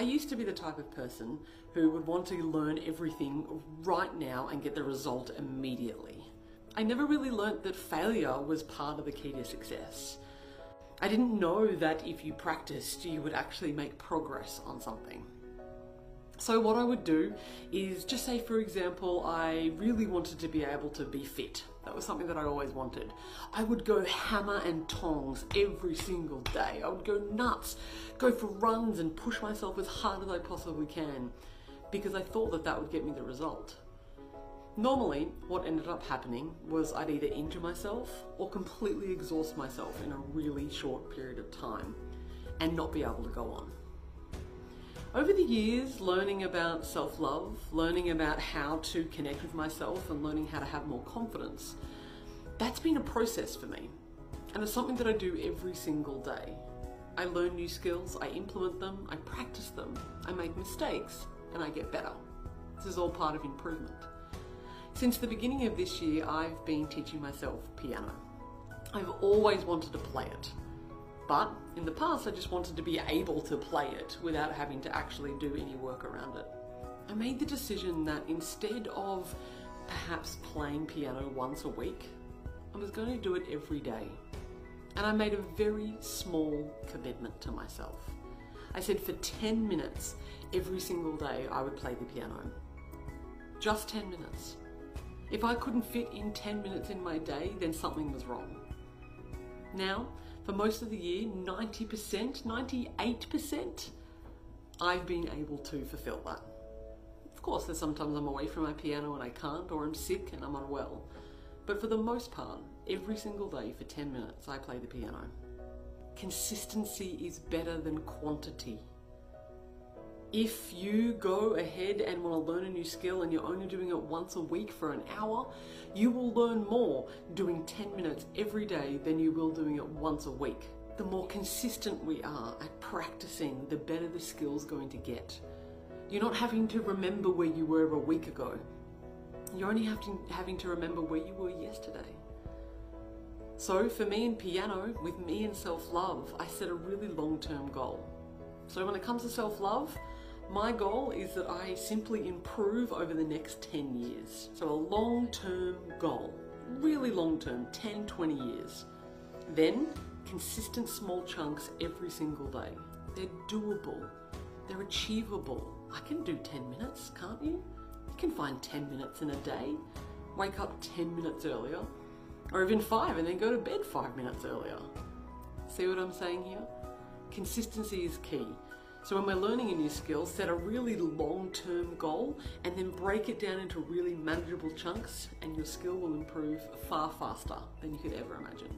I used to be the type of person who would want to learn everything right now and get the result immediately. I never really learnt that failure was part of the key to success. I didn't know that if you practiced, you would actually make progress on something. So what I would do is just say, for example, I really wanted to be able to be fit. That was something that I always wanted. I would go hammer and tongs every single day. I would go nuts, go for runs and push myself as hard as I possibly can because I thought that that would get me the result. Normally, what ended up happening was I'd either injure myself or completely exhaust myself in a really short period of time and not be able to go on. Over the years, learning about self-love, learning about how to connect with myself and learning how to have more confidence, that's been a process for me. And it's something that I do every single day. I learn new skills, I implement them, I practice them, I make mistakes, and I get better. This is all part of improvement. Since the beginning of this year, I've been teaching myself piano. I've always wanted to play it. But in the past, I just wanted to be able to play it without having to actually do any work around it. I made the decision that instead of perhaps playing piano once a week, I was going to do it every day. And I made a very small commitment to myself. I said for 10 minutes every single day, I would play the piano. Just 10 minutes. If I couldn't fit in 10 minutes in my day, then something was wrong. Now, for most of the year, 90%, 98%, I've been able to fulfill that. Of course, there's sometimes I'm away from my piano and I can't, or I'm sick and I'm unwell. But for the most part, every single day for 10 minutes, I play the piano. Consistency is better than quantity. If you go ahead and want to learn a new skill and you're only doing it once a week for an hour, you will learn more doing 10 minutes every day than you will doing it once a week. The more consistent we are at practicing, the better the skill's going to get. You're not having to remember where you were a week ago. You're only having to remember where you were yesterday. So for me and piano, with me and self-love, I set a really long-term goal. So when it comes to self-love, my goal is that I simply improve over the next 10 years. So a long-term goal, really long-term, 10, 20 years. Then consistent small chunks every single day. They're doable, they're achievable. I can do 10 minutes, can't you? You can find 10 minutes in a day, wake up 10 minutes earlier, or even 5 and then go to bed 5 minutes earlier. See what I'm saying here? Consistency is key. So when we're learning a new skill, set a really long-term goal and then break it down into really manageable chunks, and your skill will improve far faster than you could ever imagine.